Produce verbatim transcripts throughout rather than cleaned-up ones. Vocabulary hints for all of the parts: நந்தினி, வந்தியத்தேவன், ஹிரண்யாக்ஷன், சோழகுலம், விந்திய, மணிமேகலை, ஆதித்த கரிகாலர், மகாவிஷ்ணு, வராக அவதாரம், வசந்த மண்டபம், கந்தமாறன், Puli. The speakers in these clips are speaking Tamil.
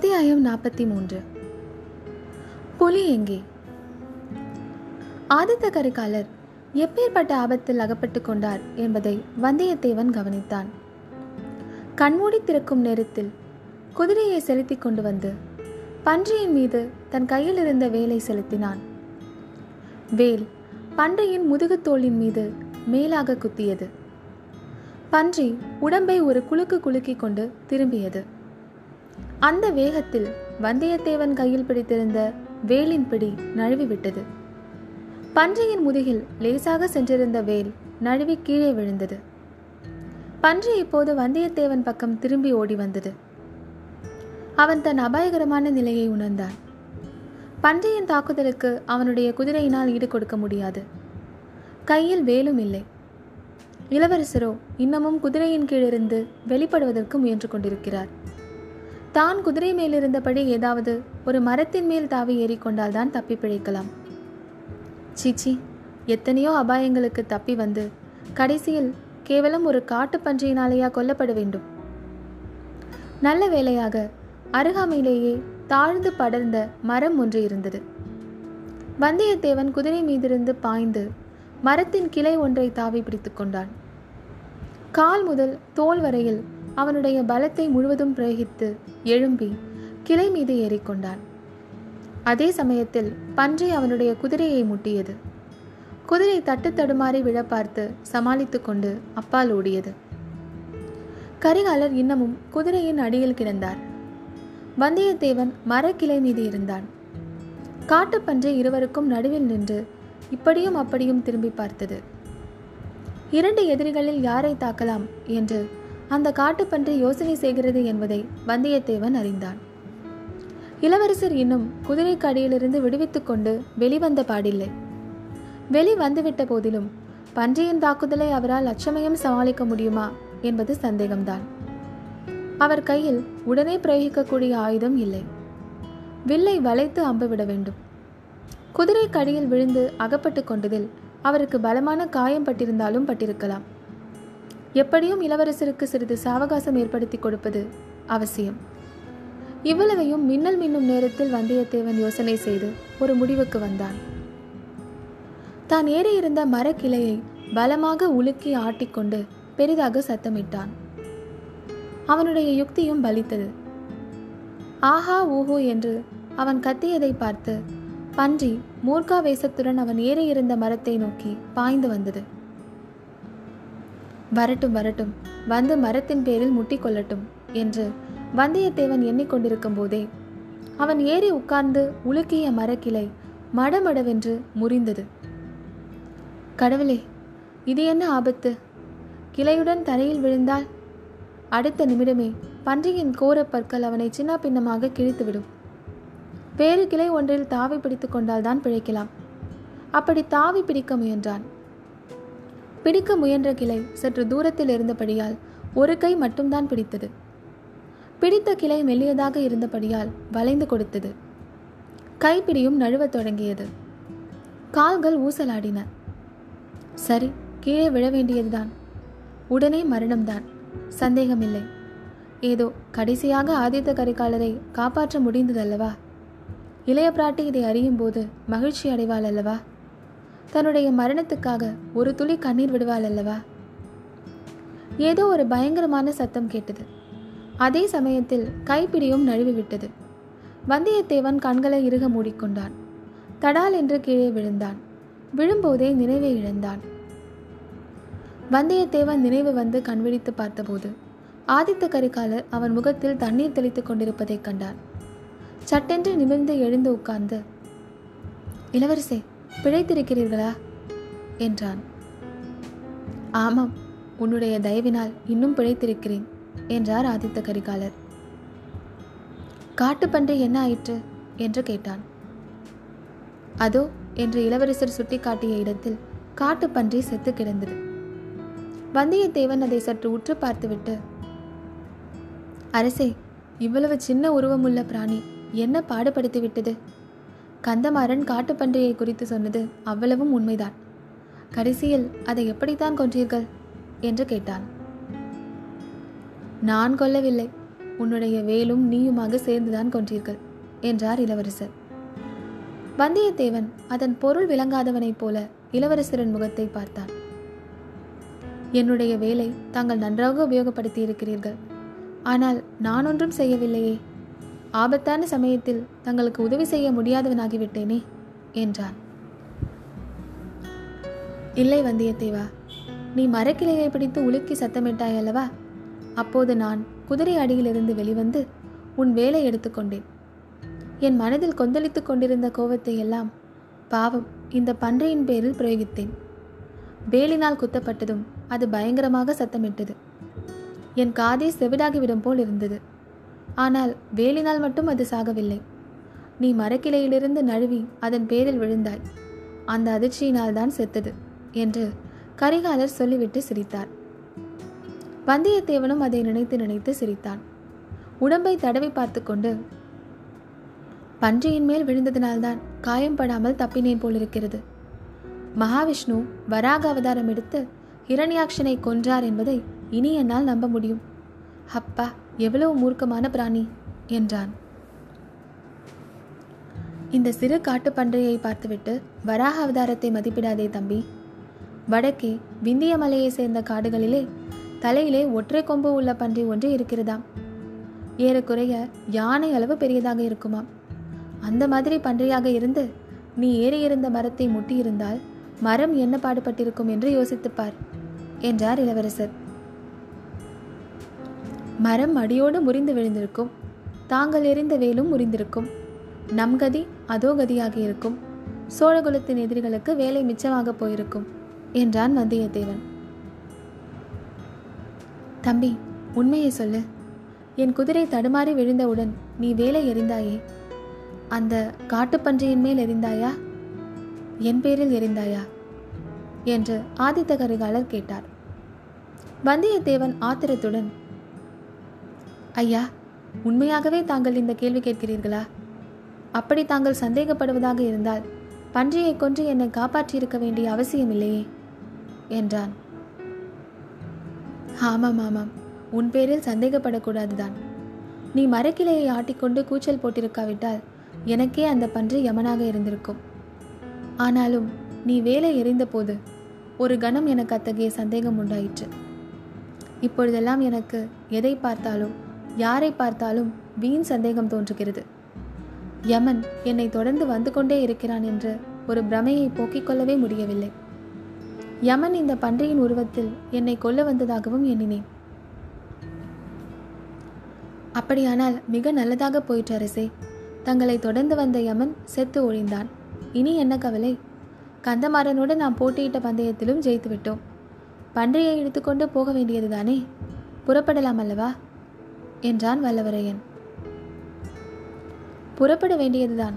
அத்தியாயம் நாற்பத்தி மூன்று. புலி எங்கே? ஆதித்த கரிகாலர் எப்பேற்பட்ட ஆபத்தில் அகப்பட்டு கொண்டார் என்பதை வந்தியத்தேவன் கவனித்தான். கண்மூடி திறக்கும் நேரத்தில் குதிரையை செலுத்தி கொண்டு வந்து பன்றியின் மீது தன் கையில் இருந்த வேலை செலுத்தினான். வேல் பன்றியின் முதுகுத்தோளின் மீது மேலாக குத்தியது. பன்றி உடம்பை ஒரு குலுக்கு குலுக்கி கொண்டு திரும்பியது. அந்த வேகத்தில் வந்தியத்தேவன் கையில் பிடித்திருந்த வேலின் பிடி நழுவிவிட்டது. பன்றியின் முதுகில் லேசாக சென்றிருந்த வேல் நழுவி கீழே விழுந்தது. பன்றி இப்போது வந்தியத்தேவன் பக்கம் திரும்பி ஓடி வந்தது. அவன் தன் அபாயகரமான நிலையை உணர்ந்தான். பன்றியின் தாக்குதலுக்கு அவனுடைய குதிரையினால் ஈடு கொடுக்க முடியாது. கையில் வேலும் இல்லை. இளவரசரோ இன்னமும் குதிரையின் கீழிருந்து வெளிப்படுவதற்கு முயன்று கொண்டிருக்கிறார். தான் குதிரை மேலிருந்தபடி ஏதாவது ஒரு மரத்தின் மேல் தாவி ஏறிக்கொண்டால் தான் தப்பி பிழைக்கலாம். சீச்சி, எத்தனையோ அபாயங்களுக்கு தப்பி வந்து கடைசியில் கேவலம் ஒரு காட்டு பன்றியினாலேயா கொல்லப்பட வேண்டும்? நல்ல வேளையாக அருகாமையிலேயே தாழ்ந்து படர்ந்த மரம் ஒன்று இருந்தது. வந்தியத்தேவன் குதிரை மீதிருந்து பாய்ந்து மரத்தின் கிளை ஒன்றை தாவி பிடித்து கொண்டான். கால் முதல் தோல் வரையில் அவனுடைய பலத்தை முழுவதும் பிரயோகித்து எழும்பி கிளை மீது ஏறிக்கொண்டான். அதே சமயத்தில் பன்றி அவனுடைய குதிரையை முட்டியது. குதிரை தட்டு தடுமாறி விழ பார்த்து சமாளித்து கொண்டு அப்பால் ஓடியது. கரிகாலர் இன்னமும் குதிரையின் அடியில் கிடந்தார். வந்தியத்தேவன் மரக்கிளை மீது இருந்தான். காட்டுப்பன்றி இருவருக்கும் நடுவில் நின்று இப்படியும் அப்படியும் திரும்பி பார்த்தது. இரண்டு எதிரிகளில் யாரை தாக்கலாம் என்று அந்த காட்டுப்பன்றி யோசனை செய்கிறது என்பதை வந்தியத்தேவன் அறிந்தான். இளவரசர் இன்னும் குதிரைக்கு அடியிலிருந்து விடுவித்து கொண்டு வெளிவந்த பாடில்லை. வெளி வந்துவிட்ட போதிலும் பன்றியின் தாக்குதலை அவரால் அச்சமயம் சமாளிக்க முடியுமா என்பது சந்தேகம்தான். அவர் கையில் உடனே பிரயோகிக்கக்கூடிய ஆயுதம் இல்லை. வில்லை வளைத்து அம்பு விட வேண்டும். குதிரை கடியில் விழுந்து அகப்பட்டு கொண்டதில் அவருக்கு பலமான காயம் பட்டிருந்தாலும் பட்டிருக்கலாம். எப்படியும் இளவரசருக்கு சிறிது சாவகாசம் ஏற்படுத்தி கொடுப்பது அவசியம். இவ்வளவையும் மின்னல் மின்னும் நேரத்தில் வந்தியத்தேவன் யோசனை செய்து ஒரு முடிவுக்கு வந்தான். தான் ஏறியிருந்த மரக்கிளையை பலமாக உலுக்கி ஆட்டிக்கொண்டு பெரிதாக சத்தமிட்டான். அவனுடைய யுக்தியும் பலித்தது. ஆஹா ஊஹோ என்று அவன் கத்தியதை பார்த்து பன்றி மூர்க்காவேசத்துடன் அவன் ஏறியிருந்த மரத்தை நோக்கி பாய்ந்து வந்தது. வரட்டும் வரட்டும், வந்து மரத்தின் பேரில் முட்டிக்கொள்ளட்டும் என்று வந்தியத்தேவன் எண்ணிக்கொண்டிருக்கும் போதே அவன் ஏறி உட்கார்ந்து உலுக்கிய மரக்கிளை மடமடவென்று முறிந்தது. கடவுளே, இது என்ன ஆபத்து! கிளையுடன் தரையில் விழுந்தால் அடுத்த நிமிடமே பன்றியின் கோரப்பற்கள் அவனை சின்ன பின்னமாக கிழித்துவிடும். வேறு கிளை ஒன்றில் தாவி பிடித்து கொண்டால்தான் பிழைக்கலாம். அப்படி தாவி பிடிக்க முயன்றான். பிடிக்க முயன்ற கிளை சற்று தூரத்தில் இருந்தபடியால் ஒரு கை மட்டும்தான் பிடித்தது. பிடித்த கிளை மெல்லியதாக இருந்தபடியால் வளைந்து கொடுத்தது. கைப்பிடியும் நழுவத் தொடங்கியது. கால்கள் ஊசலாடின. சரி, கீழே விழ வேண்டியதுதான். உடனே மரணம்தான், சந்தேகமில்லை. ஏதோ கடைசியாக ஆதித்த கரிகாலரை காப்பாற்ற முடிந்ததல்லவா? இளைய பிராட்டி இதை அறியும் போது மகிழ்ச்சி அடைவாள் அல்லவா? தன்னுடைய மரணத்துக்காக ஒரு துளி கண்ணீர் விடுவாள் அல்லவா? ஏதோ ஒரு பயங்கரமான சத்தம் கேட்டது. அதே சமயத்தில் கைப்பிடியும் நழுவிவிட்டது. வந்தியத்தேவன் கண்களை இறுக மூடிக்கொண்டான். தடால் என்று கீழே விழுந்தான். விழும்போதே நினைவை இழந்தான். வந்தியத்தேவன் நினைவு வந்து கண்விழித்து பார்த்தபோது ஆதித்த கரிகாலர் அவன் முகத்தில் தண்ணீர் தெளித்து கொண்டிருப்பதை கண்டான். சட்டென்று நிமிர்ந்து எழுந்து உட்கார்ந்து, இளவரசே, பிழைத்திருக்கிறீர்களா என்றான். ஆமாம், உன்னுடைய தயவினால் இன்னும் பிழைத்திருக்கிறேன் என்றார் ஆதித்த கரிகாலர். காட்டுப்பன்றி என்ன ஆயிற்று என்று கேட்டான். அதோ என்று இளவரசர் சுட்டி காட்டிய இடத்தில் காட்டுப்பன்றி செத்து கிடந்தது. வந்தியத்தேவன் அதை சற்று உற்று பார்த்துவிட்டு, அரசே, இவ்வளவு சின்ன உருவமுள்ள பிராணி என்ன பாடுபடுத்தி விட்டது! கந்தமாறன் காட்டுப்பன்றியை குறித்து சொன்னது அவ்வளவும் உண்மைதான். கடைசியில் அதை எப்படித்தான் கொன்றீர்கள் என்று கேட்டான். நான் கொல்லவில்லை, உன்னுடைய வேலும் நீயுமாக சேர்ந்துதான் கொன்றீர்கள் என்றார் இளவரசர். வந்தியத்தேவன் அதன் பொருள் விளங்காதவனைப் போல இளவரசரின் முகத்தை பார்த்தான். என்னுடைய வேலை தாங்கள் நன்றாக உபயோகப்படுத்தி இருக்கிறீர்கள். ஆனால் நான் ஒன்றும் செய்யவில்லையே. ஆபத்தான சமயத்தில் தங்களுக்கு உதவி செய்ய முடியாதவனாகிவிட்டேனே என்றான். இல்லை வந்தியத்தேவா, நீ மரக்கிளையை பிடித்து உலுக்கி சத்தமிட்டாயல்லவா? அப்போது நான் குதிரை அடியிலிருந்து வெளிவந்து உன் வேலை எடுத்துக்கொண்டேன். என் மனதில் கொந்தளித்து கொண்டிருந்த கோபத்தை எல்லாம் பாவம் இந்த பன்றையின் பேரில் பிரயோகித்தேன். வேலினால் குத்தப்பட்டதும் அது பயங்கரமாக சத்தமிட்டது. என் காதை செவிடாகிவிடும் போல் இருந்தது. ஆனால் வேலினால் மட்டும் அது சாகவில்லை. நீ மரக்கிளையிலிருந்து நழுவி அதன் பேரில் விழுந்தாய். அந்த அதிர்ச்சியினால் தான் செத்தது என்று கரிகாலர் சொல்லிவிட்டு சிரித்தார். வந்தியத்தேவனும் அதை நினைத்து நினைத்து சிரித்தான். உடம்பை தடவி பார்த்து கொண்டு, பன்றியின் மேல் விழுந்ததினால்தான் காயம்படாமல் தப்பினேன் போலிருக்கிறது. மகாவிஷ்ணு வராக அவதாரம் எடுத்து ஹிரண்யாக்ஷனை கொன்றார் என்பதை இனி என்னால் நம்ப முடியும். அப்பா, எவ்வளவு மூர்க்கமான பிராணி என்றான். இந்த சிறு காட்டு பன்றையை பார்த்துவிட்டு வராக அவதாரத்தை மதிப்பிடாதே தம்பி. வடக்கே விந்திய மலையை சேர்ந்த காடுகளிலே தலையிலே ஒற்றை கொம்பு உள்ள பன்றி ஒன்று இருக்கிறதாம். ஏறக்குறைய யானை அளவு பெரியதாக இருக்குமாம். அந்த மாதிரி பன்றியாக இருந்து நீ ஏறியிருந்த மரத்தை முட்டியிருந்தால் மரம் என்ன பாடுபட்டிருக்கும் என்று யோசித்துப்பார் என்றார் இளவரசர். மரம் அடியோடு முறிந்து விழுந்திருக்கும். தாங்கள் எறிந்த வேலும் முறிந்திருக்கும். நம் கதி அதோ கதியாக இருக்கும். சோழகுலத்தின் எதிரிகளுக்கு வேலை மிச்சமாக போயிருக்கும் என்றான் வந்தியத்தேவன். தம்பி, உண்மையை சொல்லு. என் குதிரை தடுமாறி விழுந்தவுடன் நீ வேலை எறிந்தாயே, அந்த காட்டுப்பன்றியின் மேல் எறிந்தாயா, என் பேரில் எறிந்தாயா என்று ஆதித்த கரிகாலர் கேட்டார். வந்தியத்தேவன் ஆத்திரத்துடன், ஐயா, உண்மையாகவே தாங்கள் இந்த கேள்வி கேட்கிறீர்களா? அப்படி தாங்கள் சந்தேகப்படுவதாக இருந்தால் பன்றியை கொன்று என்னை காப்பாற்றியிருக்க வேண்டிய அவசியமில்லையே என்றான். ஆமாம் ஆமாம், உன் பேரில் சந்தேகப்படக்கூடாதுதான். நீ மரக்கிளையை ஆட்டிக்கொண்டு கூச்சல் போட்டிருக்காவிட்டால் எனக்கே அந்த பன்றி யமனாக இருந்திருக்கும். ஆனாலும் நீ வேலை எறிந்தபோது ஒரு கணம் எனக்கு அத்தகைய சந்தேகம் உண்டாயிற்று. இப்பொழுதெல்லாம் எனக்கு எதை பார்த்தாலும் யாரை பார்த்தாலும் வீண் சந்தேகம் தோன்றுகிறது. யமன் என்னை தொடர்ந்து வந்து கொண்டே இருக்கிறான் என்று ஒரு பிரமையை போக்கிக் கொள்ளவே முடியவில்லை. யமன் இந்த பன்றியின் உருவத்தில் என்னை கொல்ல வந்ததாகவும் எண்ணினேன். அப்படியானால் மிக நல்லதாக போயிற்று அரசே. தங்களை தொடர்ந்து வந்த யமன் செத்து ஒழிந்தான். இனி என்ன கவலை? கந்தமாறனோடு நாம் போட்டியிட்ட பந்தயத்திலும் ஜெயித்துவிட்டோம். பன்றியை இழுத்துக்கொண்டு போக வேண்டியதுதானே. புறப்படலாம் அல்லவா என்றான் வல்லவரையன். புறப்பட வேண்டியதுதான்.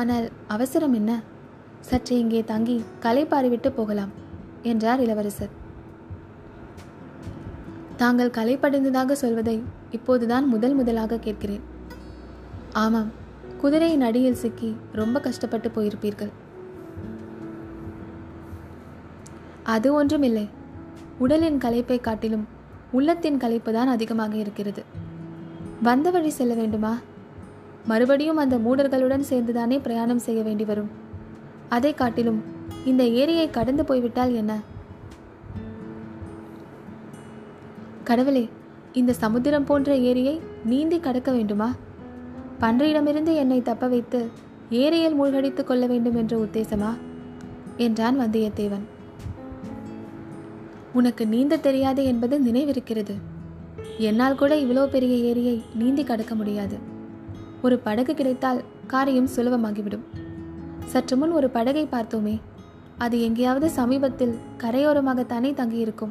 ஆனால் அவசரம் என்ன? சற்று இங்கே தங்கி களைப்பாறிவிட்டு போகலாம் என்றார் இளவரசர். தாங்கள் களைப்படைந்ததாக சொல்வதை இப்போதுதான் முதல் முதலாக கேட்கிறேன். ஆமாம், குதிரையின் அடியில் சிக்கி ரொம்ப கஷ்டப்பட்டு போயிருப்பீர்கள். அது ஒன்றுமில்லை. உடலின் களைப்பை காட்டிலும் உள்ளத்தின் களைப்பு தான் அதிகமாக இருக்கிறது. வந்த வழி செல்ல வேண்டுமா? மறுபடியும் அந்த மூடர்களுடன் சேர்ந்துதானே பிரயாணம் செய்ய வேண்டி வரும். அதை காட்டிலும் இந்த ஏரியை கடந்து போய்விட்டால் என்ன? கடவுளே, இந்த சமுத்திரம் போன்ற ஏரியை நீந்தி கடக்க வேண்டுமா? பன்றியிடமிருந்து என்னை தப்ப வைத்து ஏரியில் மூழ்கடித்து கொள்ள வேண்டும் என்ற உத்தேசமா என்றான் வந்தியத்தேவன். உனக்கு நீந்த தெரியாது என்பது நினைவிருக்கிறது. என்னால் கூட இவ்வளோ பெரிய ஏரியை நீந்தி கடக்க முடியாது. ஒரு படகு கிடைத்தால் காரியம் சுலபமாகிவிடும். சற்று முன் ஒரு படகை பார்த்தோமே, அது எங்கேயாவது சமீபத்தில் கரையோரமாகத்தானே தங்கியிருக்கும்.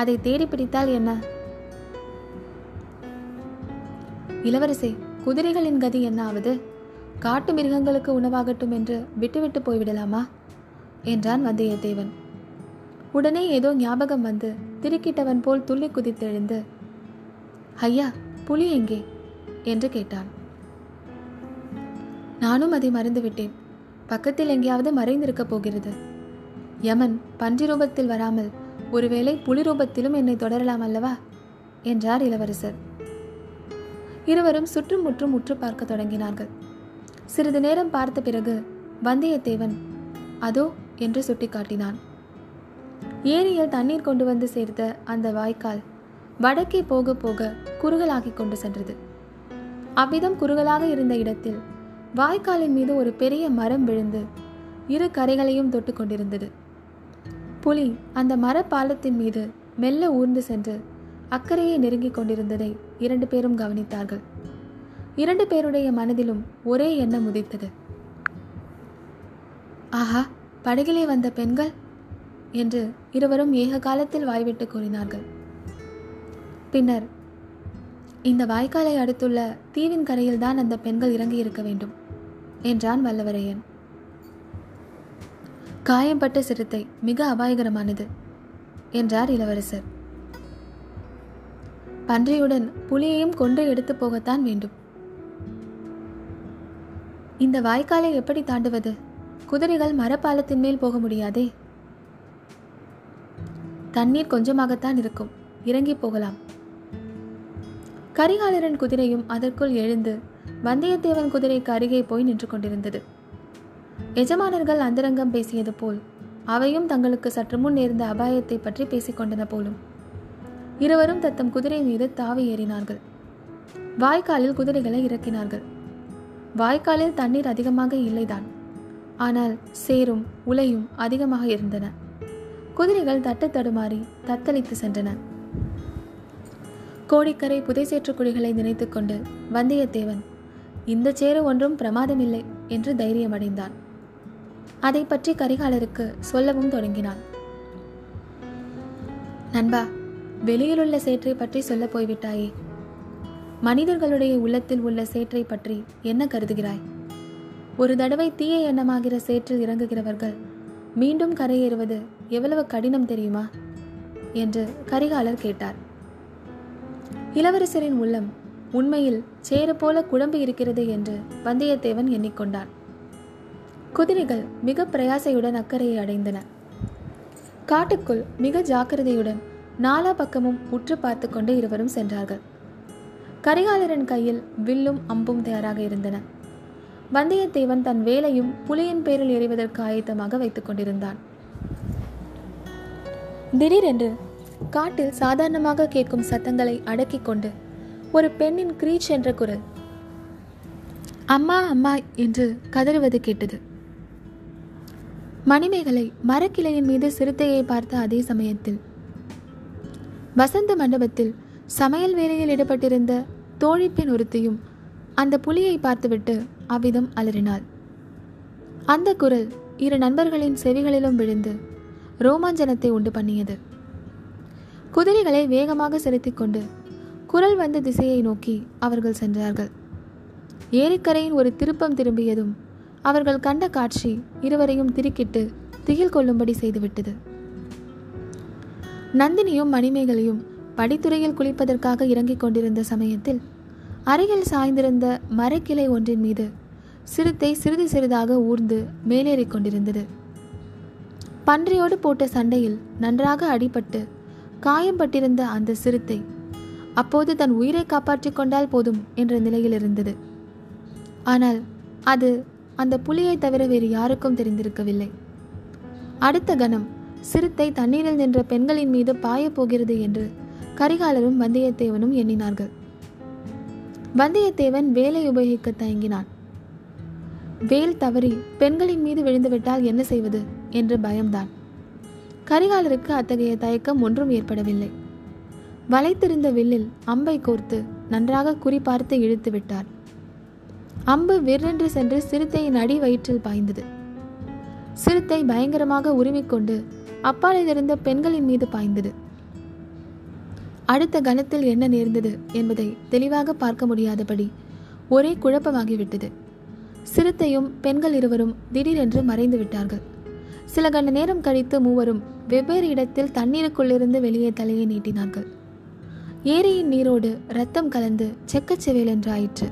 அதை தேடி பிடித்தால் என்ன? இளவரசே, குதிரைகளின் கதி என்ன ஆவது? காட்டு மிருகங்களுக்கு உணவாகட்டும் என்று விட்டுவிட்டு போய்விடலாமா என்றான் வந்தியத்தேவன். உடனே ஏதோ ஞாபகம் வந்து திருக்கிட்டவன் போல் துள்ளி குதித்தெழுந்து, ஐயா, புலி எங்கே என்று கேட்டான். நானும் அதை மறந்துவிட்டேன். பக்கத்தில் எங்கேயாவது மறைந்திருக்கப் போகிறது. யமன் பன்றி ரூபத்தில் வராமல் ஒருவேளை புலி ரூபத்திலும் என்னை தொடரலாம் அல்லவா என்றார் இளவரசர். இருவரும் சுற்றும் முற்றும் முற்று பார்க்க தொடங்கினார்கள். சிறிது நேரம் பார்த்த பிறகு வந்தியத்தேவன் அதோ என்று சுட்டி காட்டினான். ஏரியில் தண்ணீர் கொண்டு வந்து சேர்த்த அந்த வாய்க்கால் வடக்கே போக போக குறுகலாகி கொண்டு சென்றது. அவ்விதம் குறுகலாக இருந்த இடத்தில் வாய்க்காலின் மீது ஒரு பெரிய மரம் விழுந்து இரு கரைகளையும் தொட்டு கொண்டிருந்தது. புலி அந்த மர பாலத்தின் மீது மெல்ல ஊர்ந்து சென்று அக்கறையை நெருங்கி கொண்டிருந்ததை இரண்டு பேரும் கவனித்தார்கள். இரண்டு பேருடைய மனதிலும் ஒரே எண்ணம் உதித்தது. ஆஹா, படகிலே வந்த பெண்கள் என்று இருவரும் ஏக காலத்தில் வாய்விட்டு கூறினார்கள். பின்னர் இந்த வாய்க்காலை அடுத்துள்ள தீவின் கரையில்தான் அந்த பெண்கள் இறங்கி இருக்க வேண்டும் என்றான் வல்லவரையன். காயம்பட்ட சிறுத்தை மிக அபாயகரமானது என்றார் இளவரசர். பன்றியுடன் புலியையும் கொன்று எடுத்து போகத்தான் வேண்டும். இந்த வாய்க்காலை எப்படி தாண்டுவது? குதிரைகள் மரப்பாலத்தின் மேல் போக முடியாதே. தண்ணீர் கொஞ்சமாகத்தான் இருக்கும், இறங்கி போகலாம். கரிகாலரின் குதிரையும் அதற்குள் எழுந்து வந்தியத்தேவன் குதிரைக்கு அருகே போய் நின்று கொண்டிருந்தது. எஜமானர்கள் அந்தரங்கம் பேசியது போல் அவையும் தங்களுக்கு சற்று முன் நேர்ந்த அபாயத்தை பற்றி பேசிக்கொண்டன போலும். இருவரும் தத்தம் குதிரை மீது தாவி ஏறினார்கள். வாய்க்காலில் குதிரைகளை இறக்கினார்கள். வாய்க்காலில் தண்ணீர் அதிகமாக இல்லைதான், ஆனால் சேரும் உலையும் அதிகமாக இருந்தன. குதிரைகள் தட்டு தடுமாறி தத்தளித்து சென்றன. கோடிக்கரை புதைசேற்று குழிகளை நினைத்துக் கொண்டு வந்தியத்தேவன் இந்த சேறு ஒன்றும் பிரமாதமில்லை என்று தைரியமடைந்தான். அதை பற்றி கரிகாலருக்கு சொல்லவும் தொடங்கினான். நண்பா, வெளியிலுள்ள சேற்றை பற்றி சொல்ல போய்விட்டாயே. மனிதர்களுடைய உள்ளத்தில் உள்ள சேற்றை பற்றி என்ன கருதுகிறாய்? ஒரு தடவை தீய எண்ணமாகிற சேற்றில் இறங்குகிறவர்கள் மீண்டும் கரையேறுவது எவ்வளவு கடினம் தெரியுமா என்று கரிகாலர் கேட்டார். இளவரசரின் உள்ளம் உண்மையில் சேறு போல குழம்பு இருக்கிறது என்று வந்தியத்தேவன் எண்ணிக்கொண்டான். குதிரைகள் மிக பிரயாசையுடன் அக்கறையை அடைந்தன. காட்டுக்குள் மிக ஜாக்கிரதையுடன் நாலா பக்கமும் உற்று பார்த்து கொண்டு இருவரும் சென்றார்கள். கரிகாலரின் கையில் வில்லும் அம்பும் தயாராக இருந்தன. வந்தியத்தேவன் தன் வேலையும் புலியின் பேரில் எறிவதற்கு ஆயத்தமாக வைத்துக் கொண்டிருந்தான். திடீரென்று காட்டில் சாதாரணமாக கேட்கும் சத்தங்களை அடக்கிக் கொண்டு ஒரு பெண்ணின் கிரீச் என்ற குரல் அம்மா அம்மா என்று கதறுவது கேட்டது. மணிமேகலை மரக்கிளையின் மீது சிறுத்தையை பார்த்த அதே சமயத்தில் வசந்த மண்டபத்தில் சமையல் வேலையில் ஈடுபட்டிருந்த தோழி பெண் ஒருத்தியும் அந்த புலியை பார்த்துவிட்டு அவ்விதம் அலறினாள். அந்த குரல் இரு நண்பர்களின் செவிகளிலும் விழுந்து ரோமாஞ்சனத்தை உண்டு பண்ணியது. குதிரைகளை வேகமாக செலுத்திக் கொண்டு குரல் வந்த திசையை நோக்கி அவர்கள் சென்றார்கள். ஏரிக்கரையின் ஒரு திருப்பம் திரும்பியதும் அவர்கள் கண்ட காட்சி இருவரையும் திடுக்கிட்டு திகில் கொள்ளும்படி செய்துவிட்டது. நந்தினியும் மணிமேகலையும் படித்துறையில் குளிப்பதற்காக இறங்கிக் கொண்டிருந்த சமயத்தில் அருகில் சாய்ந்திருந்த மரக்கிளை ஒன்றின் மீது சிறுத்தை சிறிது சிறிதாக ஊர்ந்து மேலேறி கொண்டிருந்தது. பன்றியோடு போட்ட சண்டையில் நன்றாக அடிபட்டு காயம்பட்டிருந்த அந்த சிறுத்தை அப்போது தன் உயிரை காப்பாற்றிக் கொண்டால் போதும் என்ற நிலையில் இருந்தது. ஆனால் அது அந்த புலியை தவிர வேறு யாருக்கும் தெரிந்திருக்கவில்லை. அடுத்த கணம் சிறுத்தை தண்ணீரில் நின்ற பெண்களின் மீது பாயப் போகிறது என்று கரிகாலரும் வந்தியத்தேவனும் எண்ணினார்கள். வந்தியத்தேவன் வேலை உபயோகிக்க தயங்கினான். வேல் தவறி பெண்களின் மீது விழுந்துவிட்டால் என்ன செய்வது என்று பயம்தான். கரிகாலருக்கு அத்தகைய தயக்கம் ஒன்றும் ஏற்படவில்லை. வளைத்திருந்த வில்லில் அம்பை கோர்த்து நன்றாக குறிபார்த்து இழுத்து விட்டார். அம்பு விற்றென்று சென்று சிறுத்தையின் அடி வயிற்றில் பாய்ந்தது. சிறுத்தை பயங்கரமாக உருமிக்கொண்டு அப்பாலிலிருந்த பெண்களின் மீது பாய்ந்தது. அடுத்த கணத்தில் என்ன நேர்ந்தது என்பதை தெளிவாக பார்க்க முடியாதபடி ஒரே குழப்பமாகிவிட்டது. சிறுத்தையும் பெண்கள் இருவரும் திடீரென்று மறைந்து விட்டார்கள். சில கண நேரம் கழித்து மூவரும் வெவ்வேறு இடத்தில் தண்ணீருக்குள்ளிருந்து வெளியே தலையை நீட்டினார்கள். ஏரியின் நீரோடு இரத்தம் கலந்து செக்கச்செவேல் என்றாயிற்று.